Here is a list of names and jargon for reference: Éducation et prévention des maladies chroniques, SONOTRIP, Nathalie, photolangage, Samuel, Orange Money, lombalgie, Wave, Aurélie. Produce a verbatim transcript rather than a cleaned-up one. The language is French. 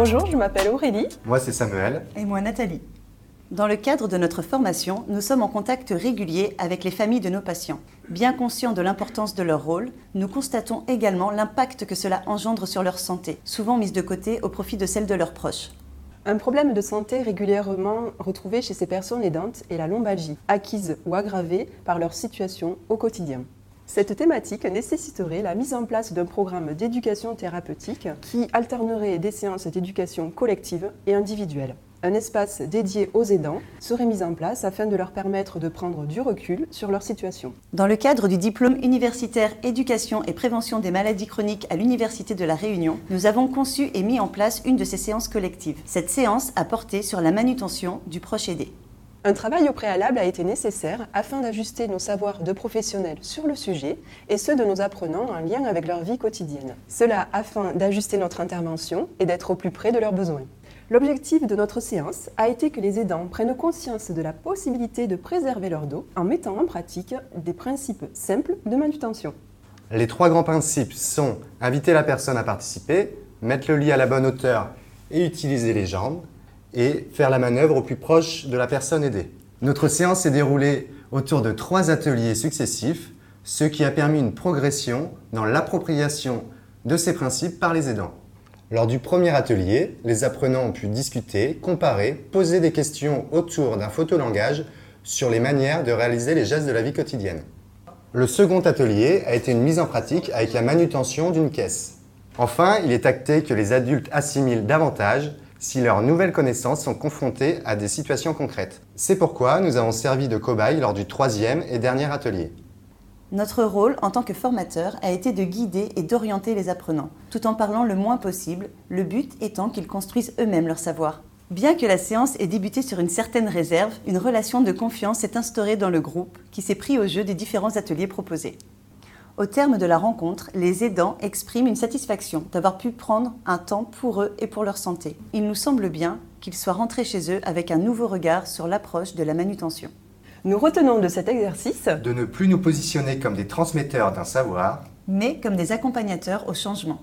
Bonjour, je m'appelle Aurélie. Moi, c'est Samuel. Et moi, Nathalie. Dans le cadre de notre formation, nous sommes en contact régulier avec les familles de nos patients. Bien conscients de l'importance de leur rôle, nous constatons également l'impact que cela engendre sur leur santé, souvent mise de côté au profit de celle de leurs proches. Un problème de santé régulièrement retrouvé chez ces personnes aidantes est la lombalgie, acquise ou aggravée par leur situation au quotidien. Cette thématique nécessiterait la mise en place d'un programme d'éducation thérapeutique qui alternerait des séances d'éducation collective et individuelle. Un espace dédié aux aidants serait mis en place afin de leur permettre de prendre du recul sur leur situation. Dans le cadre du diplôme universitaire Éducation et prévention des maladies chroniques à l'Université de la Réunion, nous avons conçu et mis en place une de ces séances collectives. Cette séance a porté sur la manutention du proche aidé. Un travail au préalable a été nécessaire afin d'ajuster nos savoirs de professionnels sur le sujet et ceux de nos apprenants en lien avec leur vie quotidienne. Cela afin d'ajuster notre intervention et d'être au plus près de leurs besoins. L'objectif de notre séance a été que les aidants prennent conscience de la possibilité de préserver leur dos en mettant en pratique des principes simples de manutention. Les trois grands principes sont inviter la personne à participer, mettre le lit à la bonne hauteur et utiliser les jambes, et faire la manœuvre au plus proche de la personne aidée. Notre séance s'est déroulée autour de trois ateliers successifs, ce qui a permis une progression dans l'appropriation de ces principes par les aidants. Lors du premier atelier, les apprenants ont pu discuter, comparer, poser des questions autour d'un photolangage sur les manières de réaliser les gestes de la vie quotidienne. Le second atelier a été une mise en pratique avec la manutention d'une caisse. Enfin, il est acté que les adultes assimilent davantage si leurs nouvelles connaissances sont confrontées à des situations concrètes. C'est pourquoi nous avons servi de cobaye lors du troisième et dernier atelier. Notre rôle en tant que formateur a été de guider et d'orienter les apprenants, tout en parlant le moins possible, le but étant qu'ils construisent eux-mêmes leur savoir. Bien que la séance ait débuté sur une certaine réserve, une relation de confiance s'est instaurée dans le groupe qui s'est pris au jeu des différents ateliers proposés. Au terme de la rencontre, les aidants expriment une satisfaction d'avoir pu prendre un temps pour eux et pour leur santé. Il nous semble bien qu'ils soient rentrés chez eux avec un nouveau regard sur l'approche de la manutention. Nous retenons de cet exercice de ne plus nous positionner comme des transmetteurs d'un savoir, mais comme des accompagnateurs au changement.